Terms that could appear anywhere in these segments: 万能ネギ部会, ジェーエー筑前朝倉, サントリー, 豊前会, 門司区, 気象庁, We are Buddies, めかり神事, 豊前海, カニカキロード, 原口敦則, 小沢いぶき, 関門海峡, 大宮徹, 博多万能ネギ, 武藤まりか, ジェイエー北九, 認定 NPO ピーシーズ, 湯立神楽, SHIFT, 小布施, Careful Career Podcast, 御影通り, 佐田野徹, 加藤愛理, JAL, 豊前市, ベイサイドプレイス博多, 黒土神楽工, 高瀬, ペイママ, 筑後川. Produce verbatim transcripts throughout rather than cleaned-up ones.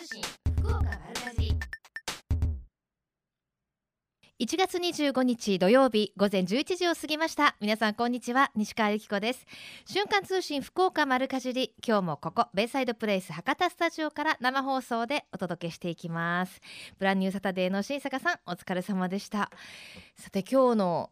通信福岡丸かじりいちがつにじゅうごにち土曜日午前じゅういちじを過ぎました。皆さんこんにちは、西川由紀子です。瞬間通信福岡丸かじり、今日もここベイサイドプレイス博多スタジオから生放送でお届けしていきます。ブランニューサタデーの新坂さん、お疲れ様でした。さて今日の、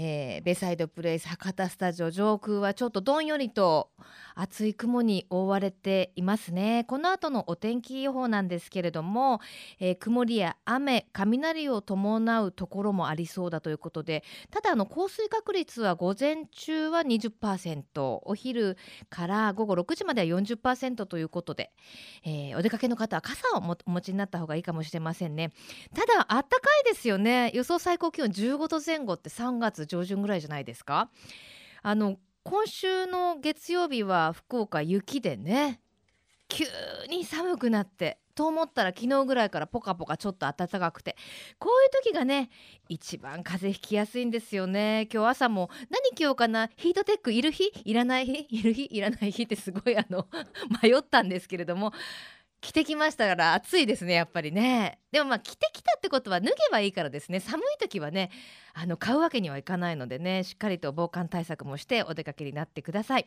えー、ベイサイドプレイス博多スタジオ上空はちょっとどんよりと厚い雲に覆われていますね。この後のお天気予報なんですけれども、えー、曇りや雨、雷を伴うところもありそうだということで、ただあの降水確率は午前中は にじゅっパーセント、 お昼から午後ろくじまでは よんじゅっパーセント ということで、えー、お出かけの方は傘をもお持ちになった方がいいかもしれませんね。ただあったかいですよね。予想最高気温じゅうごどぜん後ってさんがつじょうじゅんぐらいじゃないですか。あの今週の月曜日は福岡雪でね、急に寒くなってと思ったら昨日ぐらいからポカポカちょっと暖かくて、こういう時がね一番風邪ひきやすいんですよね。今日朝も何着ようかな、ヒートテックいる日いらない日、いる日いらない日ってすごいあの迷ったんですけれども、着てきましたから。暑いですねやっぱりね。でもまあ着てきたってことは脱げばいいからですね。寒い時はねあの買うわけにはいかないのでね、しっかりと防寒対策もしてお出かけになってください。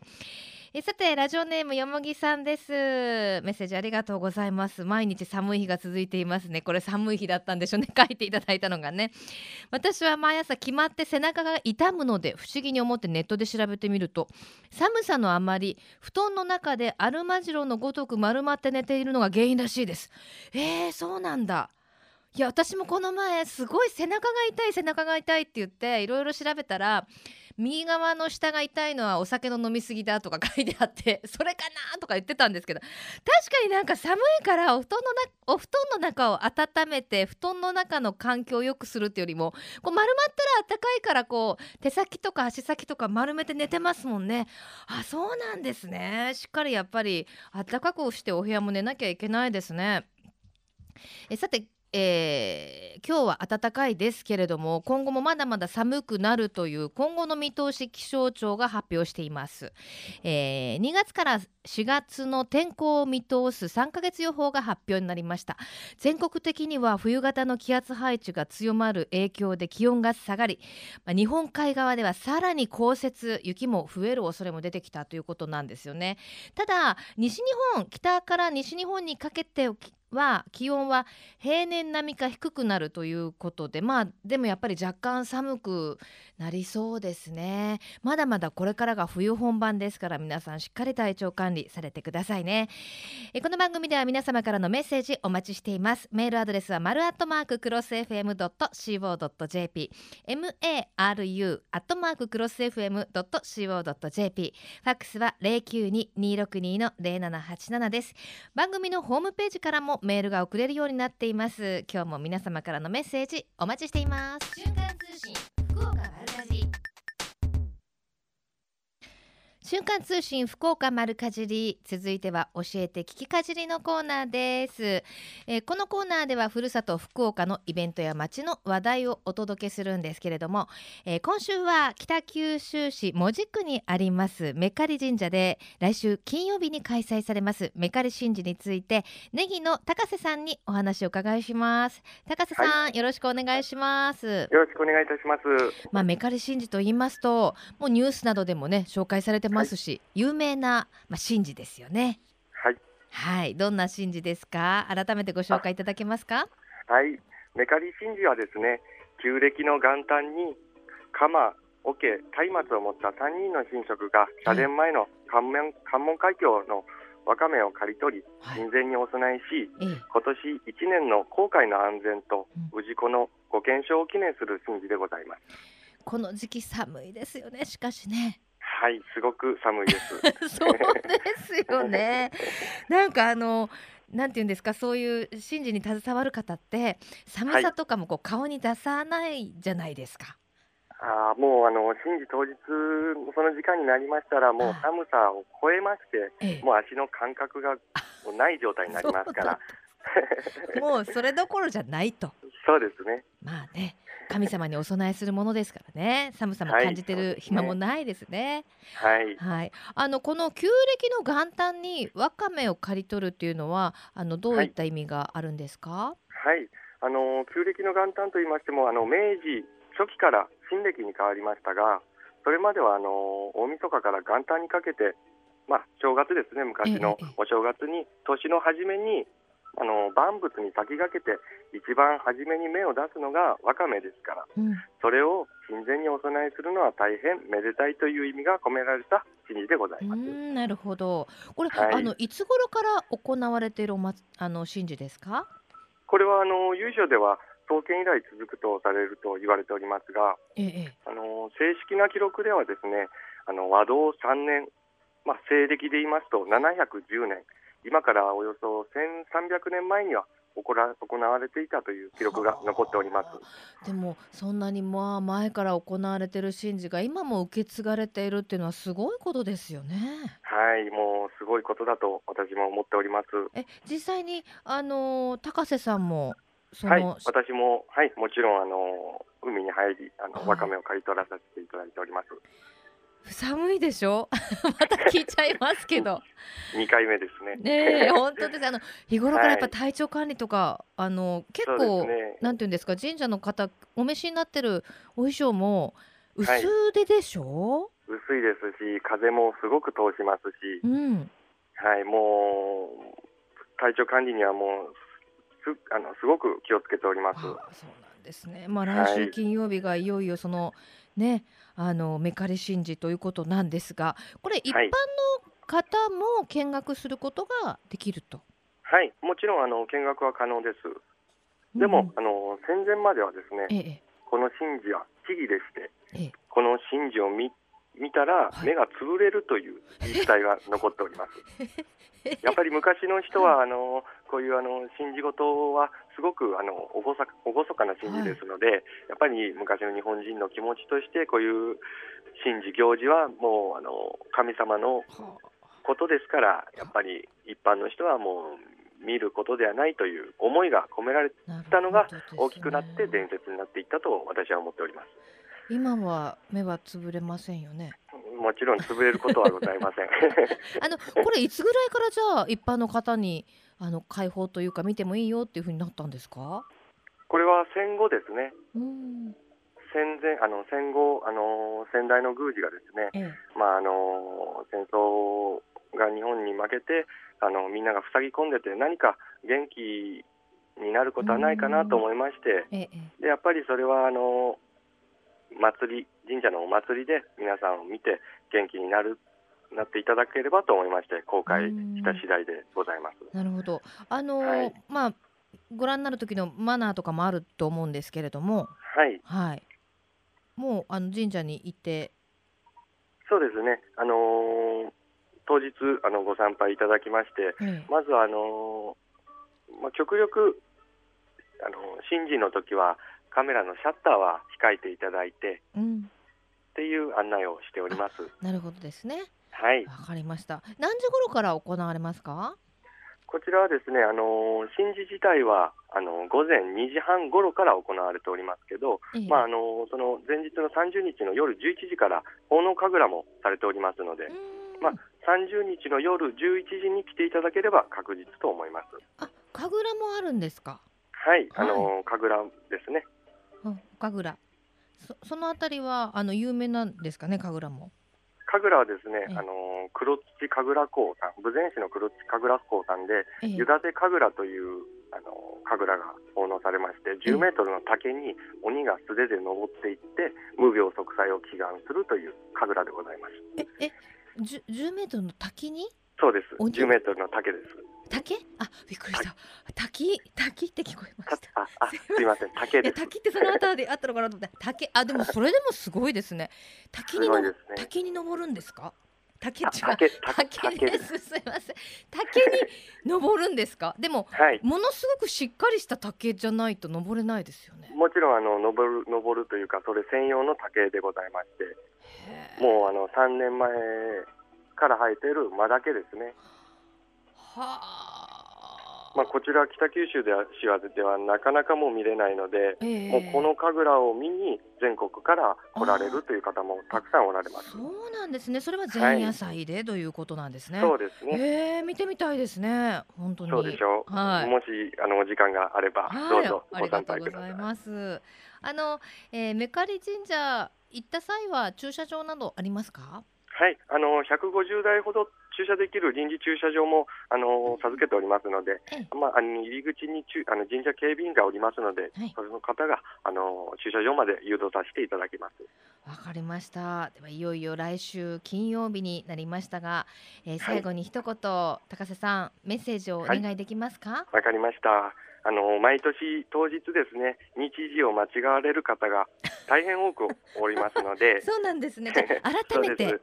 えさてラジオネームよもぎさんです。メッセージありがとうございます。毎日寒い日が続いていますね。これ寒い日だったんでしょうね、書いていただいたのがね。私は毎朝決まって背中が痛むので不思議に思ってネットで調べてみると、寒さのあまり布団の中でアルマジロのごとく丸まって寝ているのが原因らしいです。えー、そうなんだ。いや私もこの前すごい背中が痛い背中が痛いって言っていろいろ調べたら、右側の下が痛いのはお酒の飲みすぎだとか書いてあって、それかなとか言ってたんですけど、確かになんか寒いからお布団のなお布団の中を温めて布団の中の環境を良くするっていうよりも、こう丸まったら暖かいからこう手先とか足先とか丸めて寝てますもんね。あ、そうなんですね。しっかりやっぱり暖かくしてお部屋も寝なきゃいけないですね。えさてえー、今日は暖かいですけれども、今後もまだまだ寒くなるという今後の見通し、気象庁が発表しています。えー、にがつからしがつの天候を見通すさんかげつよほうが発表になりました。全国的には冬型の気圧配置が強まる影響で気温が下がり、日本海側ではさらに降雪、雪も増える恐れも出てきたということなんですよね。ただ西日本、北から西日本にかけては気温は平年並みか低くなるということで、まあでもやっぱり若干寒くなりそうですね。まだまだこれからが冬本番ですから、皆さんしっかり体調管理されてくださいね。えこの番組では皆様からのメッセージお待ちしています。メールアドレスは丸アットマーククロス エフエムドットシーオードットジェーピー、 マル アットマーククロス エフエムドットシーオードットジェーピー、 ファックスは ゼロきゅうに にーろくに の ゼロななはちなな です。番組のホームページからもメールが送れるようになっています。今日も皆様からのメッセージお待ちしています。瞬間通信福岡丸かじり、瞬間通信福岡丸かじり、続いては教えて聞きかじりのコーナーです。えー、このコーナーではふるさと福岡のイベントや街の話題をお届けするんですけれども、えー、今週は北九州市門司区にありますめかり神社で来週金曜日に開催されますめかり神事について、ネギの高瀬さんにお話を伺いします。高瀬さん、はい、よろしくお願いします。よろしくお願いいたします。まあ、めかり神事と言いますと、もうニュースなどでもね紹介されてますし、はい、有名な、まあ、神事ですよね。はい、はい、どんな神事ですか？改めてご紹介いただけますか？はい、めかり神事はですね、旧暦の元旦に鎌、桶、松明を持ったさんにんの神職が社殿前の関門、はい、関門海峡のわかめを刈り取り、神前にお供えし、はい、今年いちねんの航海の安全と氏子のご健勝を記念する神事でございます。この時期寒いですよね。しかしね、はい、すごく寒いですそうですよねなんかあのなんていうんですか、そういう神事に携わる方って寒さとかもこう顔に出さないじゃないですか。はい、あもうあの神事当日その時間になりましたら、もう寒さを超えまして、ええ、もう足の感覚がない状態になりますからもうそれどころじゃないと。そうですね。まあね、神様にお供えするものですかね、寒さも感じてる暇もないですね。はい、はい、あのこの旧暦の元旦にわかめを刈り取るっていうのはあのどういった意味があるんですか？はい、はい、あの旧暦の元旦といいましてもあの明治初期から新暦に変わりましたが、それまではあの大晦日から元旦にかけて、まあ、正月ですね、昔のお正月に、ええ、年の初めにあの万物に先駆けて一番初めに芽を出すのがわかめですから、うん、それを神前にお供えするのは大変めでたいという意味が込められた日にちでございます。うん、なるほど。これ、はい、あのいつ頃から行われているお、ま、あの神事ですか？これはあの由緒では創建以来続くとされると言われておりますが、ええ、あの正式な記録ではですね、あの和道さんねん、まあ、西暦で言いますとななひゃくじゅうねん、今からおよそせんさんびゃくねんまえには行われていたという記録が残っております。でもそんなにまあ前から行われている神事が今も受け継がれているっていうのはすごいことですよね。はい、もうすごいことだと私も思っております。え、実際にあの高瀬さんもその、はい、私も、はい、もちろんあの海に入りあのわかめを刈り取らさせていただいております。寒いでしょまた聞いちゃいますけどにかいめですね。ねえ、本当です。あの日頃からやっぱ体調管理とか、はい、あの結構、ね、なんていうんですか、神社の方お召しになってるお衣装も薄手でしょ、はい、薄いですし風もすごく通しますし、うん、はい、もう体調管理にはもう す, あのすごく気をつけております。あ、そうなんですね。まあ、来週金曜日がいよいよその、はいね、あのめかり神事ということなんですが、これ一般の方も見学することができると？はい、もちろんあの見学は可能です。でも、うん、あの戦前まではですね、ええ、この神事は市議でして、ええ、この神事を 見, 見たら目が潰れるという実態が残っております、はい、やっぱり昔の人はあのこういうあの神事事はすごくあのおごそか、おごそかな神事ですので、はい、やっぱり昔の日本人の気持ちとしてこういう神事行事はもうあの神様のことですから、やっぱり一般の人はもう見ることではないという思いが込められたのが大きくなって伝説になっていったと私は思っております。今は目は潰れませんよね？もちろん潰れることはございませんあのこれいつぐらいからじゃあ一般の方にあの開放というか見てもいいよっていう風になったんですか？これは戦後ですね。うん、戦前あの戦後あの先代の宮司がですね、ええ、まあ、あの戦争が日本に負けてあのみんなが塞ぎ込んでて何か元気になることはないかなと思いまして、ええ、でやっぱりそれはあの祭り、神社のお祭りで皆さんを見て元気になるなっていただければと思いまして公開した次第でございます。なるほど。あのーはい、まあご覧になる時のマナーとかもあると思うんですけれども、はい、はい、もうあの神社に行って、そうですね、あのー、当日あのご参拝いただきまして、うん、まずはあのーまあ、極力あのー、神事の時はカメラのシャッターは控えていただいて、うん、っていう案内をしております。なるほどですね。はい、わかりました。何時頃から行われますか？こちらはですね、あの神事自体はあの午前にじはん頃から行われておりますけど、いい、まあ、あのその前日のさんじゅうにちの夜じゅういちじから奉納神楽もされておりますので、まあ、さんじゅうにちの夜じゅういちじに来ていただければ確実と思います。あ、神楽もあるんですか？はい、あの神楽ですね。うん、神楽 そ, そのあたりはあの有名なんですかね？神楽も神楽はですね、あの黒土神楽工さん、豊前市の黒土神楽工さんで湯立神楽というあの神楽が奉納されまして、じゅうメートルの竹に鬼が素手で登っていって無病息災を祈願するという神楽でございます。ええ、 じゅう, じゅうメートルの滝に？そうです、じゅうメートルの竹です。滝？あ、びっくりした、はい、滝、滝って聞こえました。ああ、すいません、竹です。滝ってそのあたりあったのかなと思った竹、あ、でもそれでもすごいですね。滝にの、すごいですね。滝に登るんですか？竹、竹、竹です。すいません、竹に登るんですか？でも、はい、ものすごくしっかりした竹じゃないと登れないですよね。もちろんあの登る、登るというかそれ専用の竹でございまして、もうあのさんねんまえから生えている間だけですね。はまあ、こちら北九州ではなかなかもう見れないので、えー、もうこの神楽を見に全国から来られるという方もたくさんおられます。そうなんですね。それは前夜祭で、はい、ということなんですね。そうですね、えー、見てみたいですね。本当にそうでしょう、はい、もしあのお時間があればどうぞご参拝ください。ありがとうございます。あの、えー、めかり神社行った際は駐車場などありますか？はい、あのひゃくごじゅうだいほど駐車できる臨時駐車場もあの授けておりますので、まあ、入り口にあの神社警備員がおりますので、はい、その方があの駐車場まで誘導させていただきます。わかりました。ではいよいよ来週金曜日になりましたが、えー、最後に一言、はい、高瀬さんメッセージをお願いできますか？わ、はい、かりました。あの毎年当日ですね、日時を間違われる方が大変多くおりますのでそうなんですね。改めて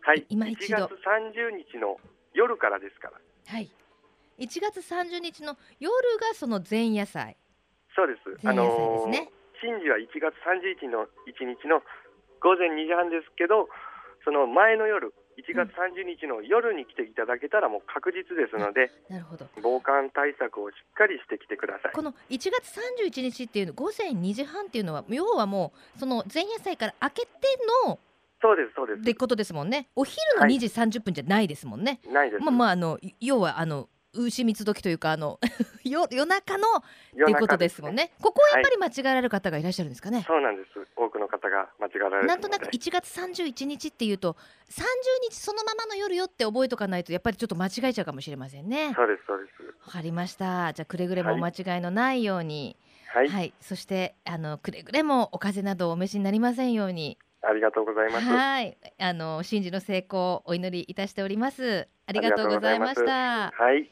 はい、今一度いちがつさんじゅうにちの夜からですから、はい、いちがつさんじゅうにちの夜がその前夜祭。そうです。前夜祭ですね。神事はいちがつさんじゅういちにちのいちにちのごぜんにじはんですけど、その前の夜いちがつさんじゅうにちの夜に来ていただけたらもう確実ですので、うん、なるほど、防寒対策をしっかりしてきてください。このいちがつさんじゅういちにちっていうのごぜんにじはんっていうのは要はもうその前夜祭から明けてのそうですそうですってことですもんね。お昼のにじさんじゅっぷんじゃないですもんね。ないです。まあまああの要はあの牛蜜時というかあの夜, 夜中のっていうことですもんね。ね、ここはやっぱり間違えられる方がいらっしゃるんですかね。はい、そうなんです。多くの方が間違えられるので、なんとなくいちがつさんじゅういちにちっていうとさんじゅうにちそのままの夜よって覚えとかないとやっぱりちょっと間違えちゃうかもしれませんね。そうですそうです。わかりました。じゃあくれぐれもお間違いのないように、はいはい、そしてあのくれぐれもお風邪などお召しになりませんように。ありがとうございます。はい、あの神事の成功をお祈りいたしております。ありがとうございました。はい、は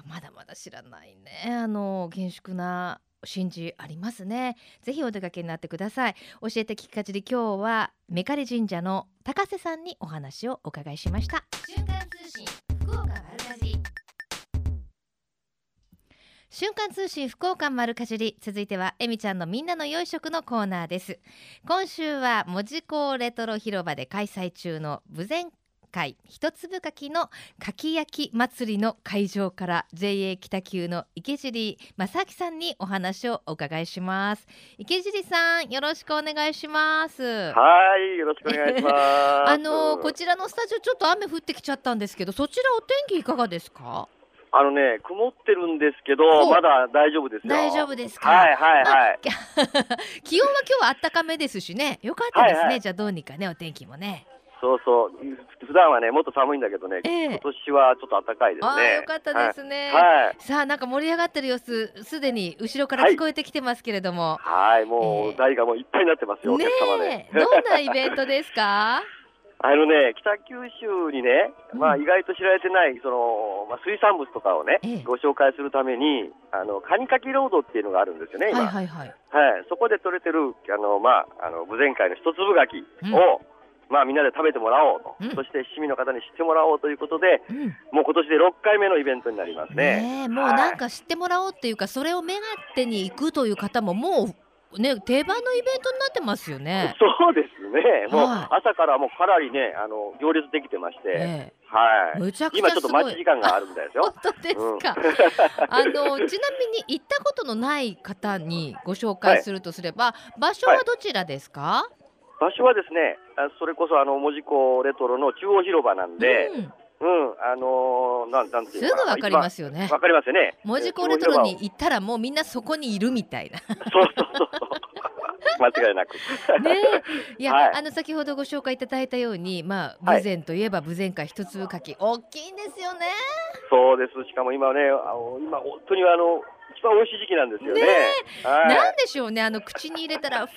あ、まだまだ知らないね、あの厳粛な神事ありますね。ぜひお出かけになってください。教えて聞きかじり、今日はめかり神社の高瀬さんにお話をお伺いしました。瞬間通信福岡丸かじり。瞬間通信福岡丸かじり、続いてはえみちゃんのみんなの良い食のコーナーです。今週は門司港レトロ広場で開催中の豊前会一粒牡蠣の牡蠣焼き祭りの会場から ジェイエー 北九の池尻正明さんにお話をお伺いします。池尻さん、よろしくお願いします。はい、よろしくお願いしますあのこちらのスタジオちょっと雨降ってきちゃったんですけど、そちらお天気いかがですか？あのね、曇ってるんですけどまだ大丈夫ですよ。大丈夫ですか？はいはいはい、まあ、気温は今日は暖かめですしね、よかったですね、はいはい、じゃあどうにかねお天気もね。そうそう、普段はねもっと寒いんだけどね、えー、今年はちょっと暖かいですね。あ、よかったですね、はいはい、さあなんか盛り上がってる様子すでに後ろから聞こえてきてますけれども、はい、はい、もう台がもういっぱいになってますよ、えー、お客様ね。どんなイベントですか？あのね、北九州にね、まあ、意外と知られてないその、まあ、水産物とかをね、ええ、ご紹介するためにあのカニカキロードっていうのがあるんですよね今、はいはいはいはい、そこで取れてるあの、まあ、あの豊前海の一粒牡蠣を、うん、まあ、みんなで食べてもらおうと、うん、そして市民の方に知ってもらおうということで、うん、もう今年でろっかいめのイベントになりますね。ねえ、もうなんか知ってもらおうっていうか、それを目がってに行くという方ももうね、定番のイベントになってますよね。そうですね、もう朝からもうかなりねあの行列できてまして、ね、はい、むちゃくちゃすごい。今ちょっと待ち時間があるみたいですよ。本当ですか、うん、あのちなみに行ったことのない方にご紹介するとすれば、はい、場所はどちらですか？はい、場所はですね、それこそあの門司港レトロの中央広場なんで、うんうん、あのー、なんなんていうかすぐわかりますよね。わかりますよね。門司港レトロに行ったらもうみんなそこにいるみたいな。そうそうそうそう間違いなくねえ、いや、はい、あの先ほどご紹介いただいたように、まあ豊前といえば豊前海一粒牡蠣、大きいんですよね。そうです。しかも今ね、あの今本当にあの一番美味しい時期なんですよね。ねえ、はい、なんでしょうね、あの口に入れたらふわっ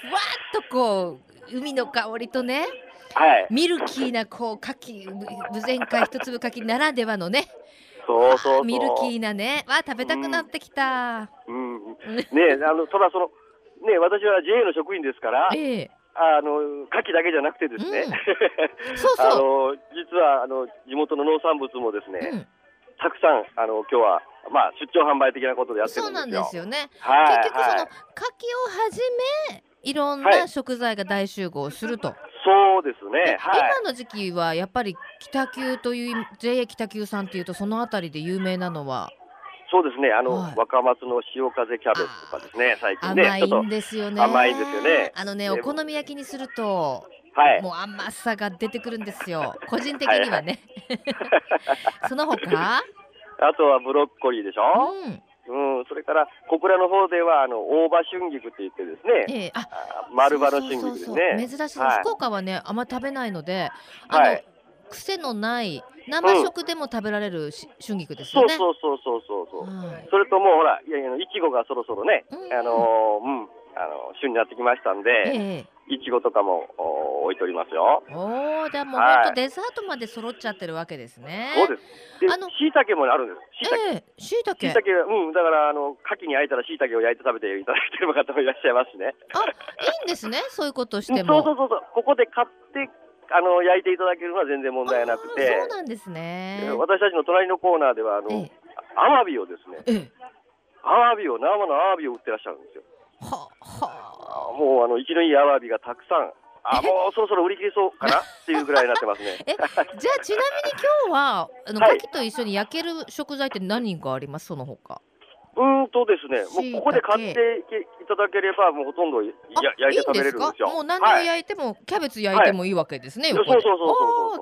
とこう海の香りとね、はい、ミルキーなこう牡蠣、豊前海一粒牡蠣ならではのねそうそうそう、ミルキーなね、わ食べたくなってきた、うんうん、ねあのそらそのね、私は ジェイエー の職員ですから、えー、あの牡蠣だけじゃなくてですね、うん、そうそうあの実はあの地元の農産物もですね、うん、たくさんあの今日はまあ出張販売的なことでやってるんですよ。そうなんですよね、はい、結局その牡蠣をはじめいろんな食材が大集合すると、はい、そうですね、はい、今の時期はやっぱり北九という ジェイエー 北九さんというとそのあたりで有名なのはそうですね、あの、はい、若松の潮風キャベツとかですね、最近ね、甘いんですよね。甘いですよね。あのね、お好み焼きにすると、はい、もう甘さが出てくるんですよ、個人的にはね。その他あとはブロッコリーでしょ、うんうん、それから小倉の方ではあの大葉春菊って言ってですね、えー、あ丸葉の春菊ですね。そうそうそうそう、珍しい、はい、福岡はねあんま食べないので、あの、はい、癖のない生食でも食べられる、うん、春菊ですよね。そうそうそうそうそう、はい、それともうほらいやいやいちごがそろそろね、うん、あのー、うんあの旬になってきましたんで、いちごとかも置いておりますよ。おー、じゃあもうほんとデザートまで揃っちゃってるわけですね。そうです。であの椎茸もあるんです。椎茸、えー、椎茸、うん、だからあの牡蠣にあえたら椎茸を焼いて食べていただいてる方もいらっしゃいますね。あ、いいんですね、そういうことしても。そうそうそう、ここで買ってあの焼いていただけるのは全然問題なくて。そうなんですね。私たちの隣のコーナーではあの、えー、アワビをですね、えー、アワビを生のアワビを売ってらっしゃるんですよ。ははあ、もうあの生きのいいアワビがたくさん、あもうそろそろ売り切れそうかなっていうぐらいになってますね。え、じゃあちなみに今日はあの、はい、牡蠣と一緒に焼ける食材って何があります？その他うーんとですね、もうここで買っていただければもうほとんどや焼いて食べれるんですよ。いいんですか？もう何でも焼いても、はい、キャベツ焼いてもいいわけですね。そうそうそう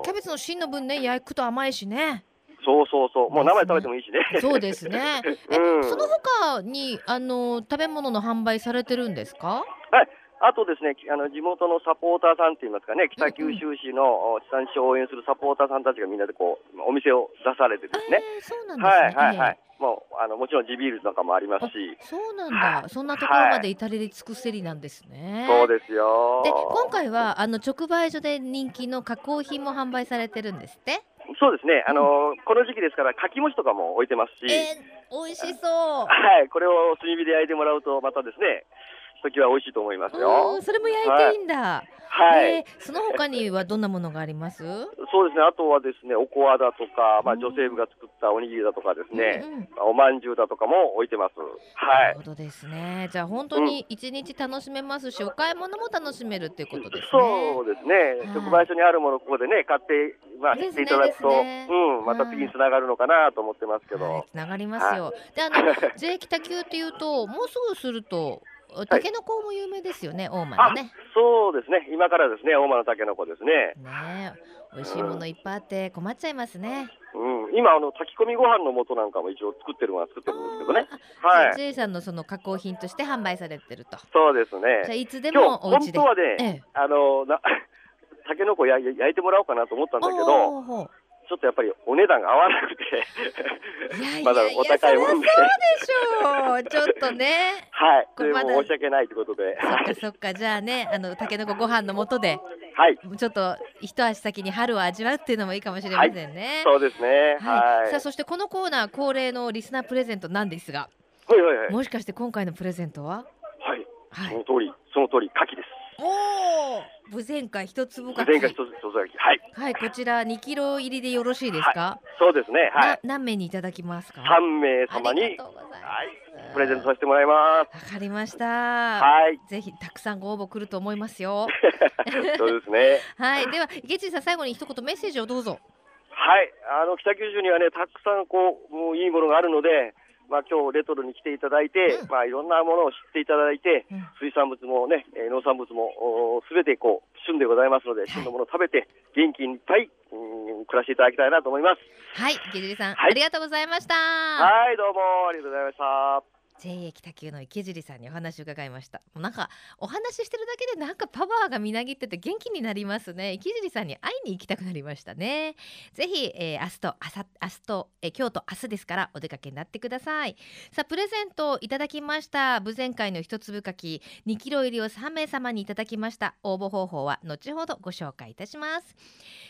そう、キャベツの芯の分ね焼くと甘いしね。そうそうそう、もう生で食べてもいいしね。そうですね。え、うん、その他にあの食べ物の販売されてるんですか？はい、あとですね、あの地元のサポーターさんといいますかね、北九州市の地産地消を応援するサポーターさんたちがみんなでこうお店を出されてですね。えー、そうなんですね。はいはいはい。もうあのもちろん地ビールなんかもありますし。そうなんだ、はい、そんなところまで至れり尽くせりなんですね。はい、そうですよ。で今回はあの直売所で人気の加工品も販売されてるんですって。そうですね、あのーうん、この時期ですからかきもちとかも置いてますし、えー、美味しそう、はい、これを炭火で焼いてもらうとまたですねひときわ美味しいと思いますよ。それも焼いていいんだ、はい。えー、その他にはどんなものがあります？そうですね、あとはですねおこわだとか、まあ、女性部が作ったおにぎりだとかですね、うん、おまんじゅうだとかも置いてます。はい、なるほどですね。じゃあ本当に一日楽しめますし、うん、お買い物も楽しめるっていうことですね。そうですね、直売所にあるものをここでね買ってまあ、知っていただくと、ね、うん、また次につながるのかなと思ってますけど、はい、つながりますよ。であのJ 北九っていうともうすぐするとタケノコも有名ですよね、はい、大間のね。そうですね、今からですね大間のタケノコですね。ねえ、美味しいものいっぱいあって困っちゃいますね。うんうん、今あの炊き込みご飯の素なんかも一応作ってるのは作ってるんですけどね。はい、J さんのその加工品として販売されてると。そうですね。じゃあいつでもお家で。今日本当はね、ええ、あのなタケノコ焼いてもらおうかなと思ったんだけど、ちょっとやっぱりお値段が合わなくていやいやいやまだお高いもんで。そうでしょう。ちょっとね、はい、これも申し訳ないということで。そっかそっか。じゃあね、あのタケノコご飯の素ではい、ちょっと一足先に春を味わうっていうのもいいかもしれませんね。はい、そうですね。はいはい。さあそしてこのコーナー恒例のリスナープレゼントなんですが、はいはいはい、もしかして今回のプレゼントは、はい、はい、その通りその通り牡蠣です。おー、無添加一粒牡蠣。無添加一粒牡蠣、はい、はい、こちらにキロ入りでよろしいですか？はい、そうですね、はい、何名にいただきますか？さんめいさまに、はい、プレゼントさせてもらいます。わかりました、はい、ぜひたくさんご応募来ると思いますよ。そうですね。はい、では池地さん最後に一言メッセージをどうぞ。はい、あの北九州にはねたくさんこう、もういいものがあるので、まあ、今日レトロに来ていただいて、うん、まあ、いろんなものを知っていただいて、うん、水産物もね、えー、農産物もすべてこう旬でございますので、旬のものを食べて元気いっぱい、うん、暮らしていただきたいなと思います。はい、池尻さん、はい、ありがとうございました。はい、どうもありがとうございました。ジェイエー 北九の池尻さんにお話を伺いました。なんかお話ししてるだけでなんかパワーがみなぎってて元気になりますね。池尻さんに会いに行きたくなりましたね。ぜひ、えー、明日とあさ明日と、えー、今日と明日ですからお出かけになってください。さあプレゼントをいただきました。無添加の一粒かきにキロ入りをさんめいさまにいただきました。応募方法は後ほどご紹介いたします。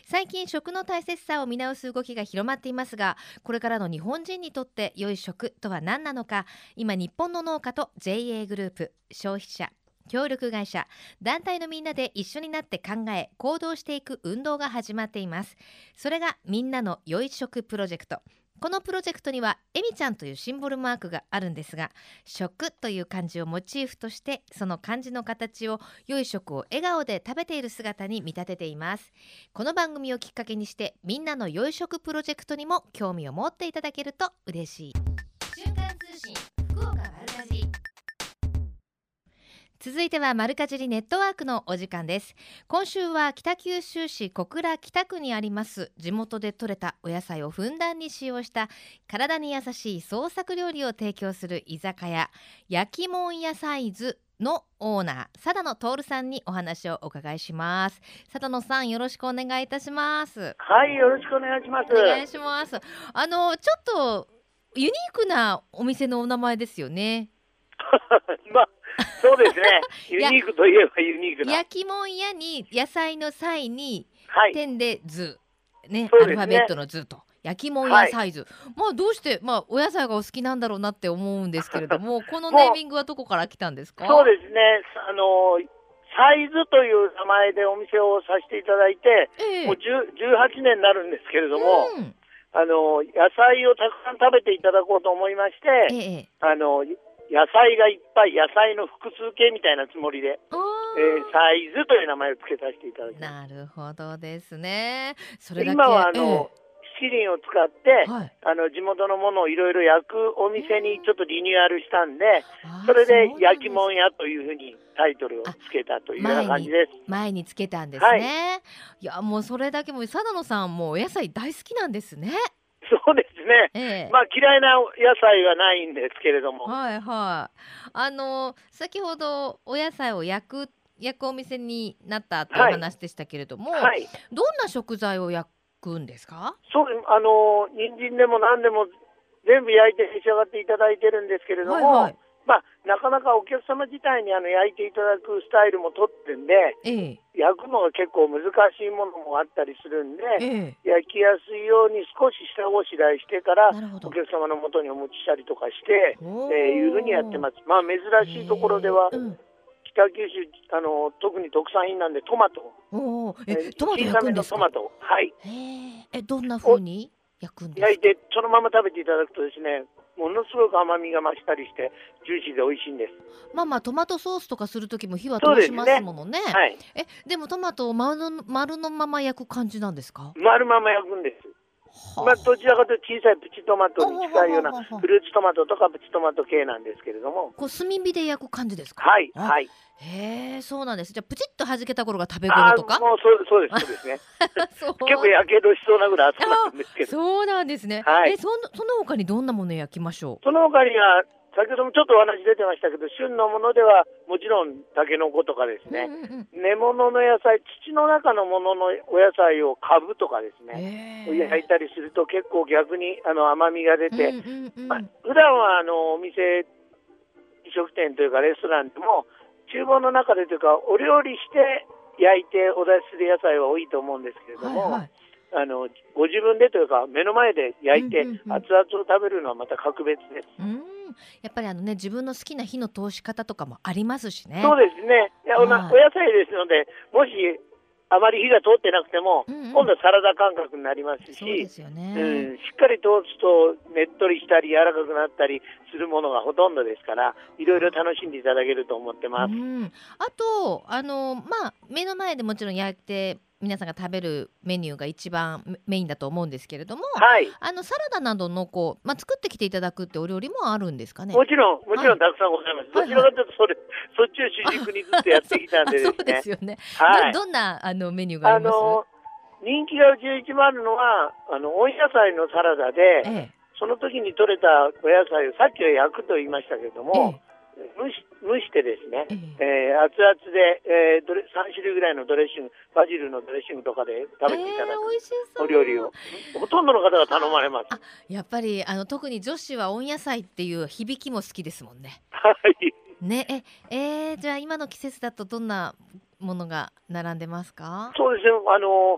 最近食の大切さを見直す動きが広まっていますが、これからの日本人にとって良い食とは何なのか、今日本の農家と ジェイエー グループ、消費者、協力会社、団体のみんなで一緒になって考え行動していく運動が始まっています。それがみんなの良い食プロジェクト。このプロジェクトにはえみちゃんというシンボルマークがあるんですが、食という漢字をモチーフとしてその漢字の形を良い食を笑顔で食べている姿に見立てています。この番組をきっかけにしてみんなの良い食プロジェクトにも興味を持っていただけると嬉しい。続いてはまるかじりネットワークのお時間です。今週は北九州市小倉北区にあります地元で採れたお野菜をふんだんに使用した体に優しい創作料理を提供する居酒屋焼きもん野菜図のオーナー佐田野徹さんにお話をお伺いします。佐田野さん、よろしくお願いいたします。はい、よろしくお願いします。お願いします。あのちょっとユニークなお店のお名前ですよね。まあそうですね。ユニークといえばユニークな焼きもん屋に野菜の際に、はい、点で図、ね、アルファベットの図と焼きもん屋サイズ、はい、まあどうして、まあ、お野菜がお好きなんだろうなって思うんですけれどもこのネーミングはどこから来たんですか？そうですね、あのサイズという名前でお店をさせていただいて、えー、もうじゅうはちねんになるんですけれども、うん、あの野菜をたくさん食べていただこうと思いまして、えー、あの野菜がいっぱい、野菜の複数形みたいなつもりで、えー、サイズという名前を付けさせていただきます。なるほどですね。それだけ今はあの、えー七輪を使って、はい、あの地元のものをいろいろ焼くお店にちょっとリニューアルしたんで、それで焼きもん屋というふうにタイトルをつけたというような感じです。前に、前につけたんですね、はい、いやもうそれだけもう佐田野さんもお野菜大好きなんですね。そうですね、ええ、まあ嫌いな野菜はないんですけれども、はいはい、あの先ほどお野菜を焼く焼くお店になったという話でしたけれども、はいはい、どんな食材を焼くんですか？そう、あの人参でも何でも全部焼いて召し上がっていただいてるんですけれども、はいはい、まあ、なかなかお客様自体にあの焼いていただくスタイルも取ってんで、ええ、焼くのが結構難しいものもあったりするんで、ええ、焼きやすいように少し下ごしらえしてからお客様の元にお持ちしたりとかして、えー、いうふうにやってます。まあ、珍しいところでは、ええ、うん、北九州あの特に特産品なんでトマト、おええトマト焼くんですか？小さめのトマト、はい、えどんな風に焼くんですか？焼いてそのまま食べていただくとですね、ものすごく甘みが増したりしてジューシーで美味しいんです。まあまあトマトソースとかするときも火は通しますものね。そうですね、はい、えでもトマトを丸の、丸のまま焼く感じなんですか？丸まま焼くんです。まあ、どちらかというと小さいプチトマトに近いようなフルーツトマトとかプチトマト系なんですけれども、こう炭火で焼く感じですか？はい、はい、へえ、そうなんです。じゃあプチッと弾けた頃が食べ頃とか？あ、もうそう、そうです、そうですね。そう結構やけどしそうなぐらい熱くなるんですけど。そうなんですね、はい、え そ, のその他にどんなもの焼きましょう？その他には先ほどもちょっとお話出てましたけど、旬のものではもちろんタケノコとかですね、うんうん、根物の野菜、土の中のもののお野菜をカブとかですね、焼いたりすると結構逆にあの甘みが出て、うんうんうん、まあ、普段はあのお店、飲食店というかレストランでも厨房の中でというかお料理して焼いてお出しする野菜は多いと思うんですけれども、はいはい、あのご自分でというか目の前で焼いて熱々を食べるのはまた格別です、うんうんうん、やっぱりあの、ね、自分の好きな火の通し方とかもありますしね。そうですね、いや、はい、お野菜ですのでもしあまり火が通ってなくても、うんうん、今度はサラダ感覚になりますし、そうですよね、うん、しっかり通すとねっとりしたり柔らかくなったりするものがほとんどですから、いろいろ楽しんでいただけると思ってます、うん、あとあの、まあ、目の前でもちろん焼いて皆さんが食べるメニューが一番メインだと思うんですけれども、はい、あのサラダなどのこう、まあ、作ってきていただくってお料理もあるんですかね？もちろんもちろんたくさんございます、はい、どちらかというとそれ、そっちを主軸にずっとやってきたんでですね。そうですよね、はい、どんなあのメニューがあります？あの人気がうち一番あるのはあの温野菜のサラダで、ええ、その時に採れたお野菜をさっきは焼くと言いましたけれども、ええ、蒸し、蒸してですね、えー、熱々で、えー、どれさん種類ぐらいのドレッシング、バジルのドレッシングとかで食べていただく、えー、美味しそうお料理をほとんどの方が頼まれます。あ、やっぱりあの特に女子は温野菜っていう響きも好きですもんね。はいね、え、えー、じゃあ今の季節だとどんなものが並んでますか？そうですね、あの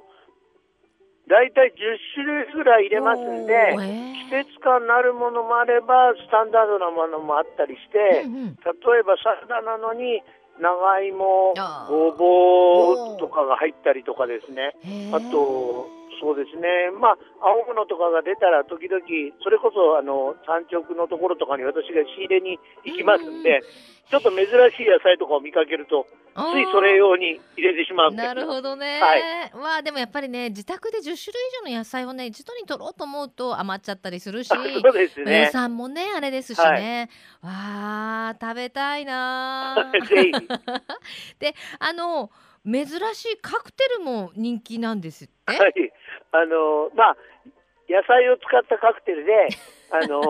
だいたいじゅっしゅるいぐらい入れますんで、えー、季節感のあるものもあればスタンダードなものもあったりして、うんうん、例えばサラダなのに長芋、ごぼうとかが入ったりとかですね、あとそうですね、まあ青物とかが出たら時々それこそあの産直のところとかに私が仕入れに行きますんで、うんうん、ちょっと珍しい野菜とかを見かけるとついそれ用に入れてしまう。なるほどね、はい、まあでもやっぱりね、自宅でじゅっ種類以上の野菜をね一度に取ろうと思うと余っちゃったりするしそうですね、予算もねあれですしね、はい、わー食べたいなぜひで、あの珍しいカクテルも人気なんですって。はい、あのまあ野菜を使ったカクテルであの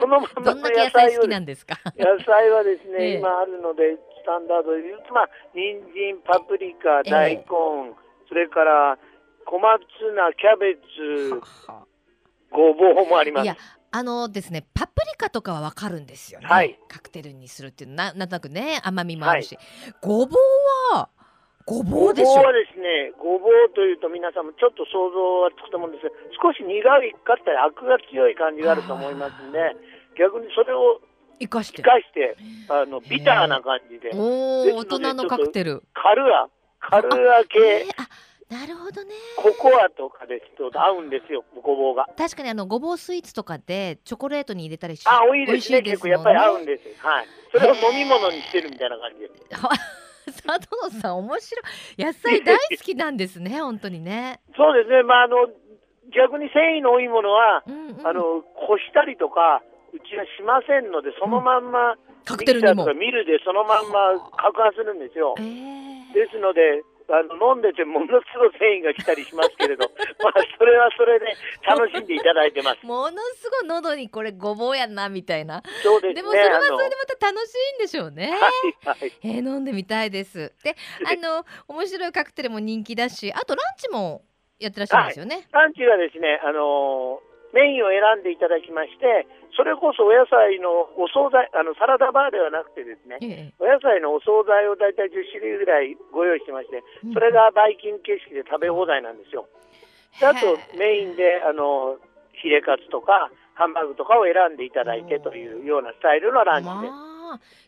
そのままの野菜をどんだけ野菜好きなんですか野菜はですね、ええ、今あるのでスタンダードで言うと、まあ、人参、パプリカ、大根、ええ、それから小松菜、キャベツ、ごぼうもあります。いやあのですね、パプリカとかはわかるんですよね、はい、カクテルにするっていう な, なんとなくね甘みもあるし、はい、ごぼうはごぼうでしょ。ごぼうはですね、ごぼうというと皆さんもちょっと想像はつくと思うんですが、少し苦かったりアクが強い感じがあると思いますので、逆にそれを生かして、生かしてあのビターな感じで、お大人のカクテル、カルア、カルア系、あ、えー、あ、なるほどね。ココアとかでちょっと合うんですよ、ごぼうが。確かにあのごぼうスイーツとかでチョコレートに入れたりして、あ、多いですね。結構やっぱり合うんです。はい。それを飲み物にしてるみたいな感じで。佐藤さん面白い、野菜大好きなんですね本当にね。そうですね、まあ、あの逆に繊維の多いものは、うんうん、あのこしたりとかうちはしませんので、そのまんま、うん、カクテルにもミルでそのまんま攪拌するんですよ、えー、ですのであの飲んでてものすごい繊維が来たりしますけれどまあそれはそれで楽しんでいただいてますものすごい喉にこれごぼうやんなみたいな。そうですね、でもそれはそれでまた楽しいんでしょうね。はいはい、えー、飲んでみたいです。で、あの面白いカクテルも人気だし、あとランチもやってらっしゃるんですよね。はい、ランチはですね、あのメインを選んでいただきまして、それこそお野菜のお惣菜、あのサラダバーではなくてですね、ええ、お野菜のお惣菜をだいたいじゅっしゅるいぐらいご用意してまして、それがバイキング形式で食べ放題なんですよ。であとメインであのヒレカツとかハンバーグとかを選んでいただいてというようなスタイルのランチです。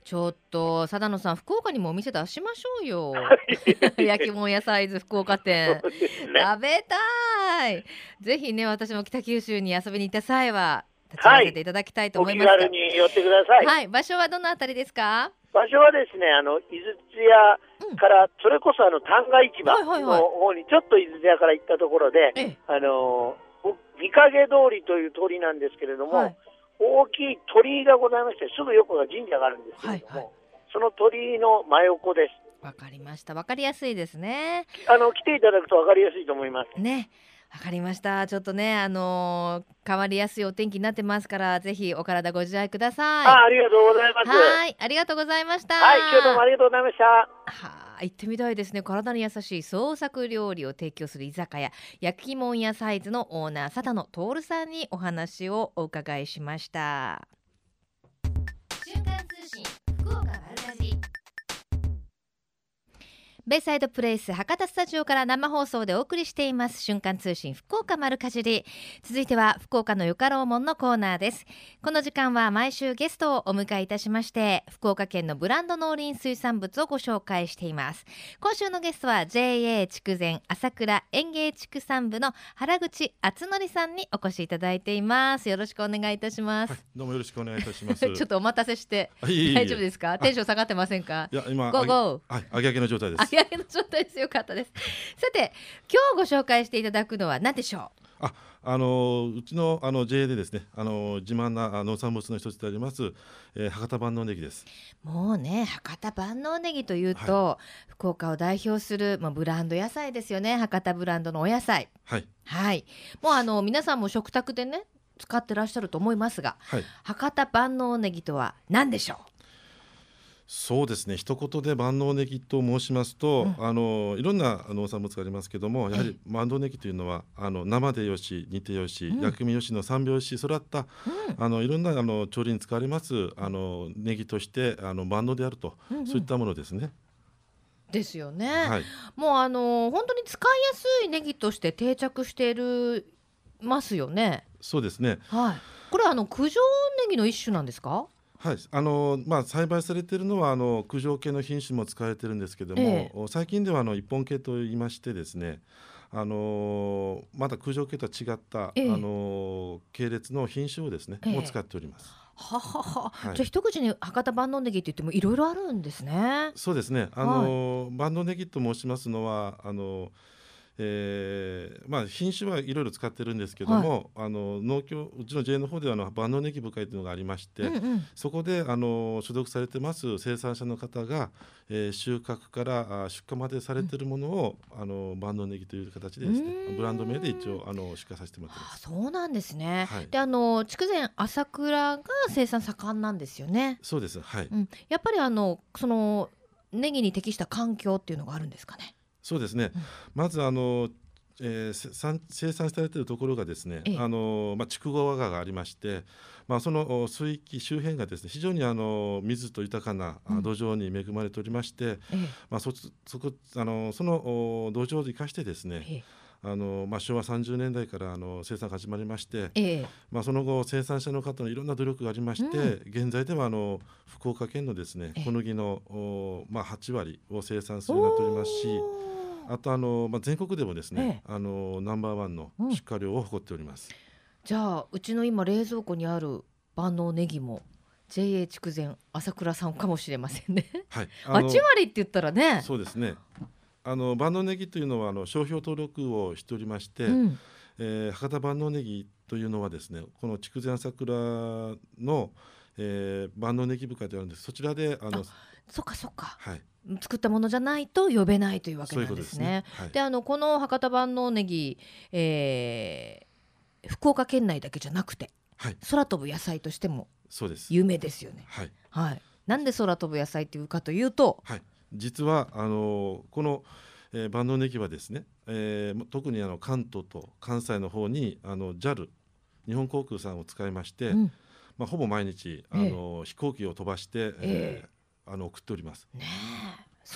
ちょっと貞野さん、福岡にもお店出しましょうよ焼き物野菜図福岡店、ね、食べたい。ぜひね、私も北九州に遊びに行った際は立ち寄らせていただきたいと思いますが、はい、お気軽に寄ってください。はい、場所はどのあたりですか。場所はですね、あの井筒屋から、うん、それこそあの旦過市場の方にちょっと井筒屋から行ったところで、はいはいはい、あの御影通りという通りなんですけれども、はい、大きい鳥居がございまして、すぐ横が神社があるんですけれども、はいはい、その鳥居の真横です。わかりました。わかりやすいですね。あの来ていただくとわかりやすいと思いますね。わかりました。ちょっとね、あのー、変わりやすいお天気になってますから、ぜひお体ご自愛ください。 あ, ありがとうございます。はい、ありがとうございました。はい、今日どうもありがとうございました。は行ってみたいですね。体に優しい創作料理を提供する居酒屋焼きもんやサイズのオーナー佐田野徹さんにお話をお伺いしました。瞬間通信福岡丸かじ、ベイサイドプレイス博多スタジオから生放送でお送りしています瞬間通信福岡丸かじり。続いては福岡のよかろうもんのコーナーです。この時間は毎週ゲストをお迎えいたしまして、福岡県のブランド農林水産物をご紹介しています。今週のゲストは ジェーエー 筑前朝倉園芸畜産部の原口敦則さんにお越しいただいています。よろしくお願いいたします。はい、どうもよろしくお願いいたしますちょっとお待たせしていいいい大丈夫ですか。テンション下がってませんか。いや今ゴーゴー、はい、上げ上げの状態です。の状態です。よかったです。さて、今日ご紹介していただくのは何でしょう。あ、あのうちの ジェーエー でですね、あの自慢な農産物の一つであります、えー、博多万能ネギです。もうね、博多万能ネギというと、はい、福岡を代表する、まあ、ブランド野菜ですよね。博多ブランドのお野菜、はいはい、もうあの皆さんも食卓でね使ってらっしゃると思いますが、はい、博多万能ネギとは何でしょう。そうですね、一言で万能ネギと申しますと、うん、あのいろんな農産物がありますけども、やはり万能ネギというのはあの生でよし煮てよし、うん、薬味よしの三拍子育った、うん、あのいろんなあの調理に使われますあのネギとしてあの万能であると、うんうん、そういったものですね。ですよね、はい、もうあの本当に使いやすいネギとして定着しているますよね。そうですね、はい、これはあの九条ネギの一種なんですか。はい、あのまあ、栽培されているのはあの九条系の品種も使われているんですけども、ええ、最近ではあの一本系といいましてですね、あのー、また九条系とは違った、ええ、あのー、系列の品種をですね、ええ、もう使っております。ははは、はい、じゃあ一口に博多万能ネギって言ってもいろいろあるんですね。そうですね、あの、はい、万能ネギと申しますのはあの、えーまあ、品種はいろいろ使ってるんですけども、はい、あの農協うちの ジェーエー の方ではあの万能ネギ部会というのがありまして、うんうん、そこであの所属されてます生産者の方が、えー、収穫から出荷までされているものを、うん、あの万能ネギという形 で, です、ね、ブランド名で一応あの出荷させてもらってます。そうなんですね、はい、であの筑前朝倉が生産盛んなんですよね。そうです、はい、うん、やっぱりあのそのネギに適した環境っていうのがあるんですかね。そうですね、うん、まずあの、えー、生産されているところがですね、ええ、あのまあ、筑後川がありまして、まあ、その水域周辺がですね非常にあの水と豊かな土壌に恵まれておりまして、うん、まあ、そ, そ, こあのその土壌を生かしてですね、ええ、あのまあ、昭和さんじゅうねんだいからあの生産が始まりまして、ええ、まあ、その後生産者の方のいろんな努力がありまして、うん、現在ではあの福岡県のですね小麦の、まあ、はちわりを生産するようになっておりますし、あとあの、まあ、全国でもですね、ええ、あのナンバーワンの出荷量を誇っております、うん、じゃあうちの今冷蔵庫にある万能ネギも ジェーエー 筑前朝倉さんかもしれませんね、はい、はち割って言ったらね。そうですね、あの万能ネギというのはあの商標登録をしておりまして、うん、えー、博多万能ネギというのはですねこの筑前朝倉の、えー、万能ネギ部会であるんです。そちらであのあそっかそっか、はい、作ったものじゃないと呼べないというわけなんですね。そういうことですね、はい、であのこの博多万能ネギ、えー、福岡県内だけじゃなくて、はい、空飛ぶ野菜としても有名ですよね。はいはい、なんで空飛ぶ野菜というかというと、はい、実はあのこの、えー、万能ネギはですね、えー、特にあの関東と関西の方にあの ジャル 日本航空さんを使いまして、うん、まあ、ほぼ毎日あの、えー、飛行機を飛ばして、えーあの送っておりますね。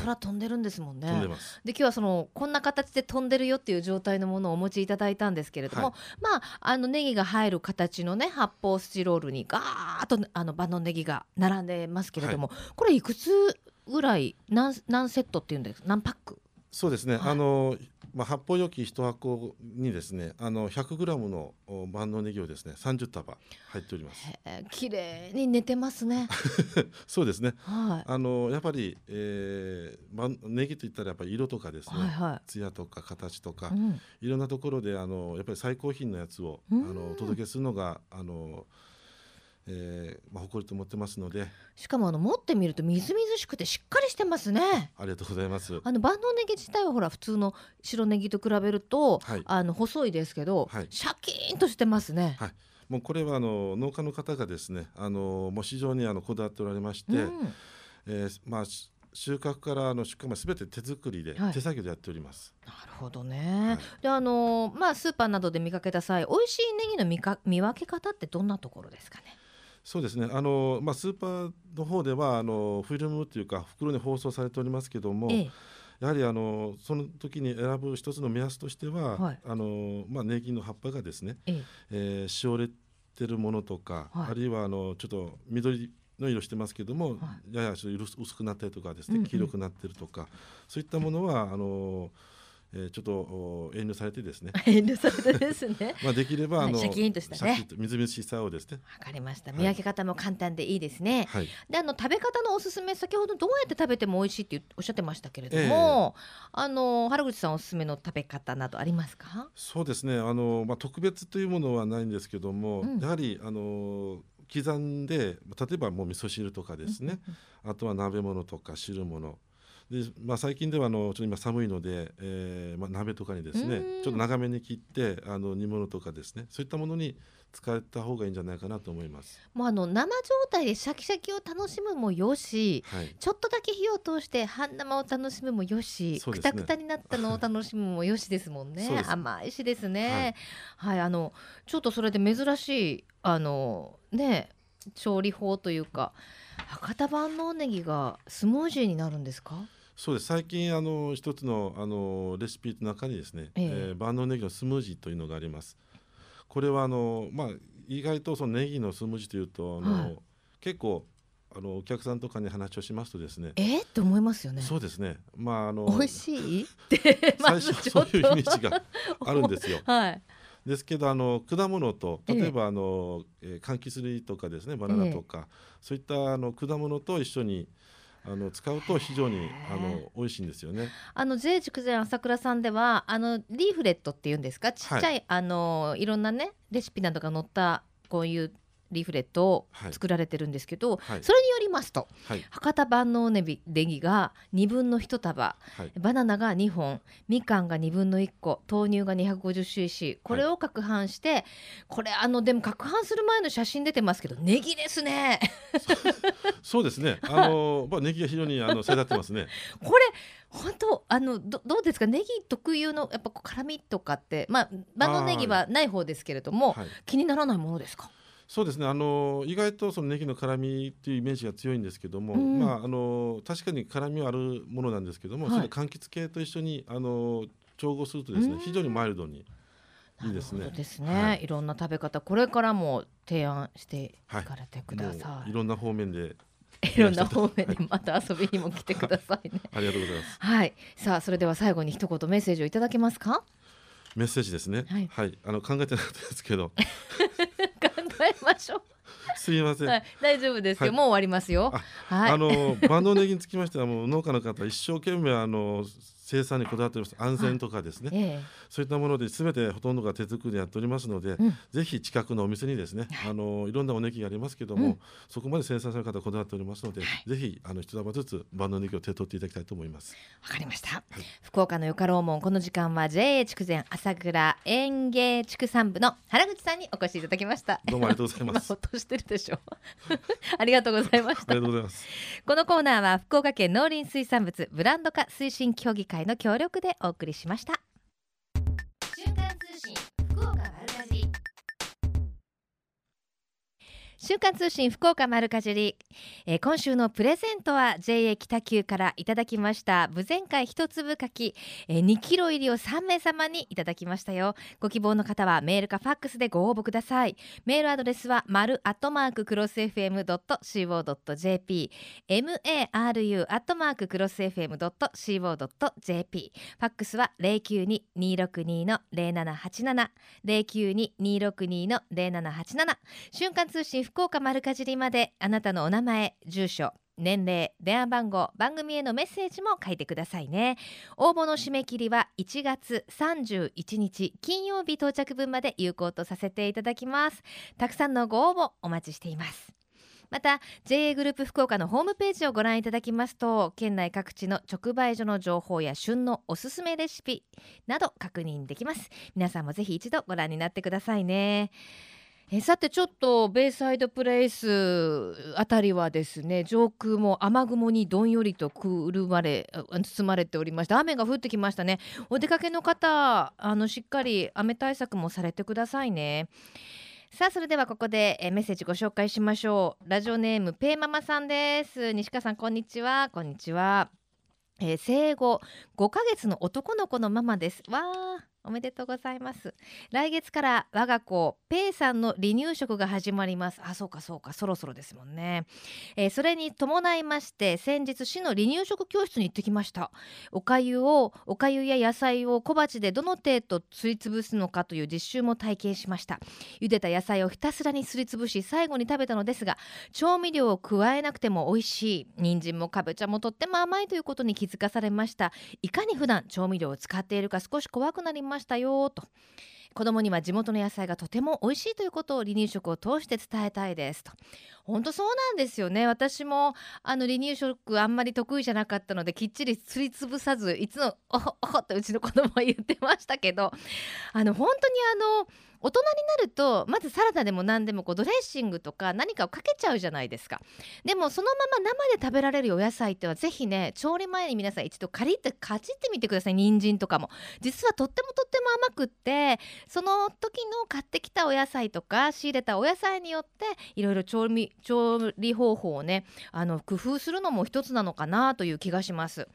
空飛んでるんですもんね。飛んでます。で今日はそのこんな形で飛んでるよっていう状態のものをお持ちいただいたんですけれども、はい、まああのネギが入る形のね発泡スチロールにガーッとあの万能ネギが並んでますけれども、はい、これいくつぐらい 何, 何セットっていうんですか、何パック。そうですね、はい、あのまあ、発泡容器一箱にですねあの ひゃくグラム の万能ネギをですねさんじゅうたば入っております。綺麗に寝てますねそうですね、はい、あのやっぱり、えー、ネギといったらやっぱり色とかですね、はいはい、艶とか形とか、うん、いろんなところであのやっぱり最高品のやつをあのお届けするのがあの、えーまあ、誇りと思ってますので。しかもあの持ってみるとみずみずしくてしっかりしてますね。ありがとうございます。あの万能ネギ自体はほら普通の白ネギと比べると、はい、あの細いですけど、はい、シャキーンとしてますね、はい、もうこれはあの農家の方がですねあのもう非常にあのこだわっておられまして、うん、えーまあ、収穫からあの出荷まで全て手作りで、はい、手作業でやっております。なるほどね、はい、であのまあ、スーパーなどで見かけた際美味しいネギの 見, か見分け方ってどんなところですかね。そうですね、あの、まあ、スーパーの方ではあのフィルムというか袋に包装されておりますけども、ええ、やはりあのその時に選ぶ一つの目安としては、はい、あのまあ、ネギの葉っぱがですね、えええー、しおれてるものとか、はい、あるいはあのちょっと緑の色してますけども、はい、ややちょっと薄くなったりとかですね、うんうん、黄色くなってるとかそういったものは、うん、あのえー、ちょっと遠慮されてですね遠慮されてですねまあできれば、はい、あのシャキーンとしたねみずみずしさをですね。わかりました。見分け方も簡単でいいですね、はい、であの食べ方のおすすめ、先ほどどうやって食べても美味しいっておっしゃってましたけれども、えー、あの原口さんおすすめの食べ方などありますか。そうですね、あの、まあ、特別というものはないんですけども、うん、やはりあの刻んで例えばもう味噌汁とかですね、うん、あとは鍋物とか汁物で、まあ、最近ではあのちょっと今寒いので、えーまあ、鍋とかにですねちょっと長めに切ってあの煮物とかですねそういったものに使った方がいいんじゃないかなと思います。もうあの生状態でシャキシャキを楽しむもよし、はい、ちょっとだけ火を通して半生を楽しむもよし、ね、クタクタになったのを楽しむもよしですもんね甘いしですね、はいはい、あのちょっとそれで珍しいあのね調理法というか博多万能ネギがスムージーになるんですか。そうです、最近あの一つの、あのレシピの中にですね、えーえー、万能ネギのスムージーというのがあります。これはあの、まあ、意外とそのネギのスムージーというとあの、はい、結構あのお客さんとかに話をしますとですねえー、って思いますよね。そうですね、まあ、あの美味しいって最初はそういうイメージがあるんですよ、はい、ですけど、あの果物と例えばあの、えー、柑橘類とかですね、バナナとか、えー、そういったあの果物と一緒にあの使うと非常にあの美味しいんですよね。あの ジェーエイチ 筑前朝倉さんではあのリーフレットっていうんですか、ちっちゃい、はい、あのいろんなねレシピなどが載ったこういうリーフレットを作られてるんですけど、はい、それによりますと、はい、博多万能ネギがにぶんのいちたば、はい、バナナがにほん、みかんがにぶんのいっこ、豆乳が にひゃくごじゅっシーシー、 これを攪拌して、はい、これあのでも攪拌する前の写真出てますけどネギですね。そうですね、あのネギが非常にあの背立ってますね。これ本当あの ど, どうですか、ネギ特有のやっぱ辛みとかって、まあ、万能ネギはない方ですけれども、はい、気にならないものですか？そうですね、あの意外とそのネギの辛みというイメージが強いんですけども、うん、まあ、あの確かに辛みはあるものなんですけども、はい、その柑橘系と一緒にあの調合するとですね、非常にマイルドにいいですね。そうですね、はい、いろんな食べ方これからも提案していかれてください、はい、いろんな方面でいろんな方面でまた遊びにも来てくださいね。ありがとうございます、はい、さあそれでは最後に一言メッセージをいただけますか？メッセージですね、はいはい、あの考えてなかったですけど考えましょう。すみません、はい、大丈夫ですよ、はい、もう終わりますよ。あ、はい、あの万能ネギにつきましてはもう農家の方一生懸命あの生産にこだわっております。安全とかですね、はい、えー、そういったもので全てほとんどが手作りでやっておりますので、うん、ぜひ近くのお店にですね、あのいろんなおネギがありますけども、うん、そこまで生産する方こだわっておりますので、はい、ぜひあの一束ずつ万能ネギを手取っていただきたいと思います。わかりました、はい、福岡のよかろうもん、この時間は ジェーエー 筑前朝倉園芸畜産部の原口さんにお越しいただきました。どうもありがとうございます。今ほっとしてるでしょ。ありがとうございました。ありがとうございます。このコーナーは福岡県農林水産物ブランド化推進協議会の協力でお送りしました。瞬間通信福岡丸かじり、瞬間通信福岡丸かじり、えー、今週のプレゼントは ジェーエー 北九からいただきました無前回一粒柿、えー、にキロ入りをさんめいさまにいただきましたよ。ご希望の方はメールかファックスでご応募ください。メールアドレスは丸アットマーククロス エフエムドットシーオードットジェーピー、 マル アットマーククロス エフエムドットシーオードットジェーピー、 ファックスは ゼロきゅうに にーろくに ゼロななはちなな、 ゼロきゅうに にーろくに ゼロななはちなな、 瞬間通信福岡丸かじりまであなたのお名前、住所、年齢、電話番号、番組へのメッセージも書いてくださいね。応募の締め切りはいちがつさんじゅういちにち金曜日到着分まで有効とさせていただきます。たくさんのご応募お待ちしています。また ジェーエー グループ福岡のホームページをご覧いただきますと、県内各地の直売所の情報や旬のおすすめレシピなど確認できます。皆さんもぜひ一度ご覧になってくださいね。えさてちょっとベイサイドプレイスあたりはですね、上空も雨雲にどんよりとくるまれ包まれておりまして、雨が降ってきましたね。お出かけの方、あのしっかり雨対策もされてくださいね。さあそれではここでえメッセージご紹介しましょう。ラジオネームペイママさんです。西川さんこんにちは。こんにちは、えー、生後ごかげつの男の子のママです。わー、おめでとうございます。来月から我が子ペイさんの離乳食が始まります。あ、そうかそうか、そろそろですもんね、えー、それに伴いまして先日市の離乳食教室に行ってきました。おかゆをおかゆや野菜を小鉢でどの程度すりつぶすのかという実習も体験しました。茹でた野菜をひたすらにすりつぶし最後に食べたのですが、調味料を加えなくても美味しい、人参もかぼちゃもとっても甘いということに気づかされました。いかに普段調味料を使っているか少し怖くなりましたましたよと。子供には地元の野菜がとても美味しいということを離乳食を通して伝えたいですと。本当そうなんですよね。私もあの離乳食あんまり得意じゃなかったので、きっちりすりつぶさずいつもおほおほってうちの子供は言ってましたけど、あの本当にあの大人になるとまずサラダでも何でもこうドレッシングとか何かをかけちゃうじゃないですか。でもそのまま生で食べられるお野菜ってはぜひね、調理前に皆さん一度カリッとかじってみてください。人参とかも実はとってもとっても甘くって、その時の買ってきたお野菜とか仕入れたお野菜によっていろいろ調味調理方法をね、あの工夫するのも一つなのかなという気がします。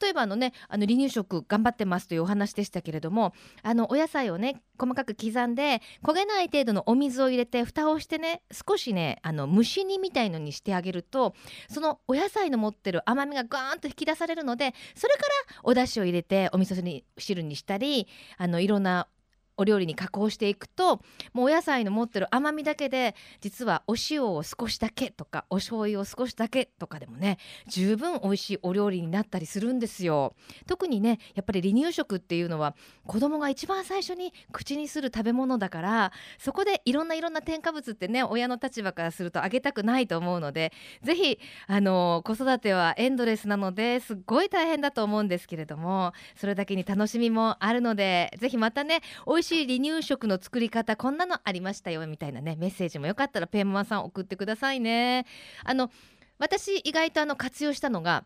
例えばあのね、あの離乳食頑張ってますというお話でしたけれども、あのお野菜をね細かく刻んで焦げない程度のお水を入れて蓋をしてね、少しねあの蒸し煮みたいのにしてあげると、そのお野菜の持ってる甘みがガーンと引き出されるので、それからお出汁を入れてお味噌汁にしたり、あのいろんなお料理に加工していくと、もうお野菜の持ってる甘みだけで、実はお塩を少しだけとかお醤油を少しだけとかでもね、十分美味しいお料理になったりするんですよ。特にね、やっぱり離乳食っていうのは子供が一番最初に口にする食べ物だから、そこでいろんないろんな添加物ってね、親の立場からするとあげたくないと思うので、ぜひあの子育てはエンドレスなのですっごい大変だと思うんですけれども、それだけに楽しみもあるので、ぜひまたね、美味しい離乳食の作り方こんなのありましたよみたいなね、メッセージもよかったらペンママさん送ってくださいね。あの私意外とあの活用したのが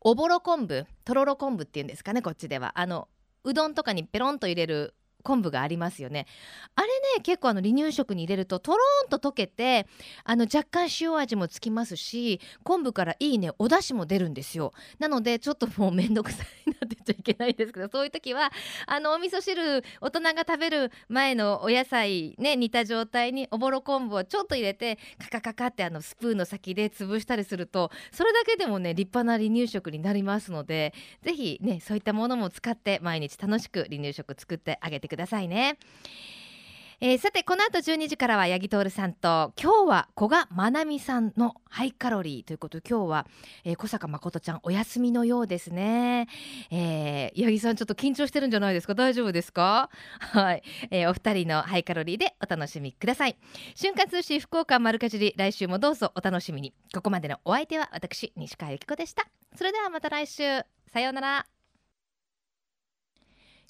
おぼろ昆布、とろろ昆布っていうんですかね、こっちではあのうどんとかにペロンと入れる昆布がありますよね。あれね、結構あの離乳食に入れるととろーんと溶けて、あの若干塩味もつきますし、昆布からいいねお出汁も出るんですよ。なのでちょっともうめんどくさいなって言っちゃいけないんですけど、そういう時はあのお味噌汁、大人が食べる前のお野菜ね、煮た状態におぼろ昆布をちょっと入れてカカカカってあのスプーンの先で潰したりすると、それだけでもね立派な離乳食になりますので、ぜひねそういったものも使って毎日楽しく離乳食作ってあげてくださいね。えー、さてこの後じゅうにじからは八木徹さんと、今日は古賀まなみさんのハイカロリーということで、今日は、えー、小坂誠ちゃんお休みのようですね。えー、八木さんちょっと緊張してるんじゃないですか、大丈夫ですか？はい、えー、お二人のハイカロリーでお楽しみください。瞬間通信福岡丸かじり、来週もどうぞお楽しみに。ここまでのお相手は私西川由紀子でした。それではまた来週、さようなら。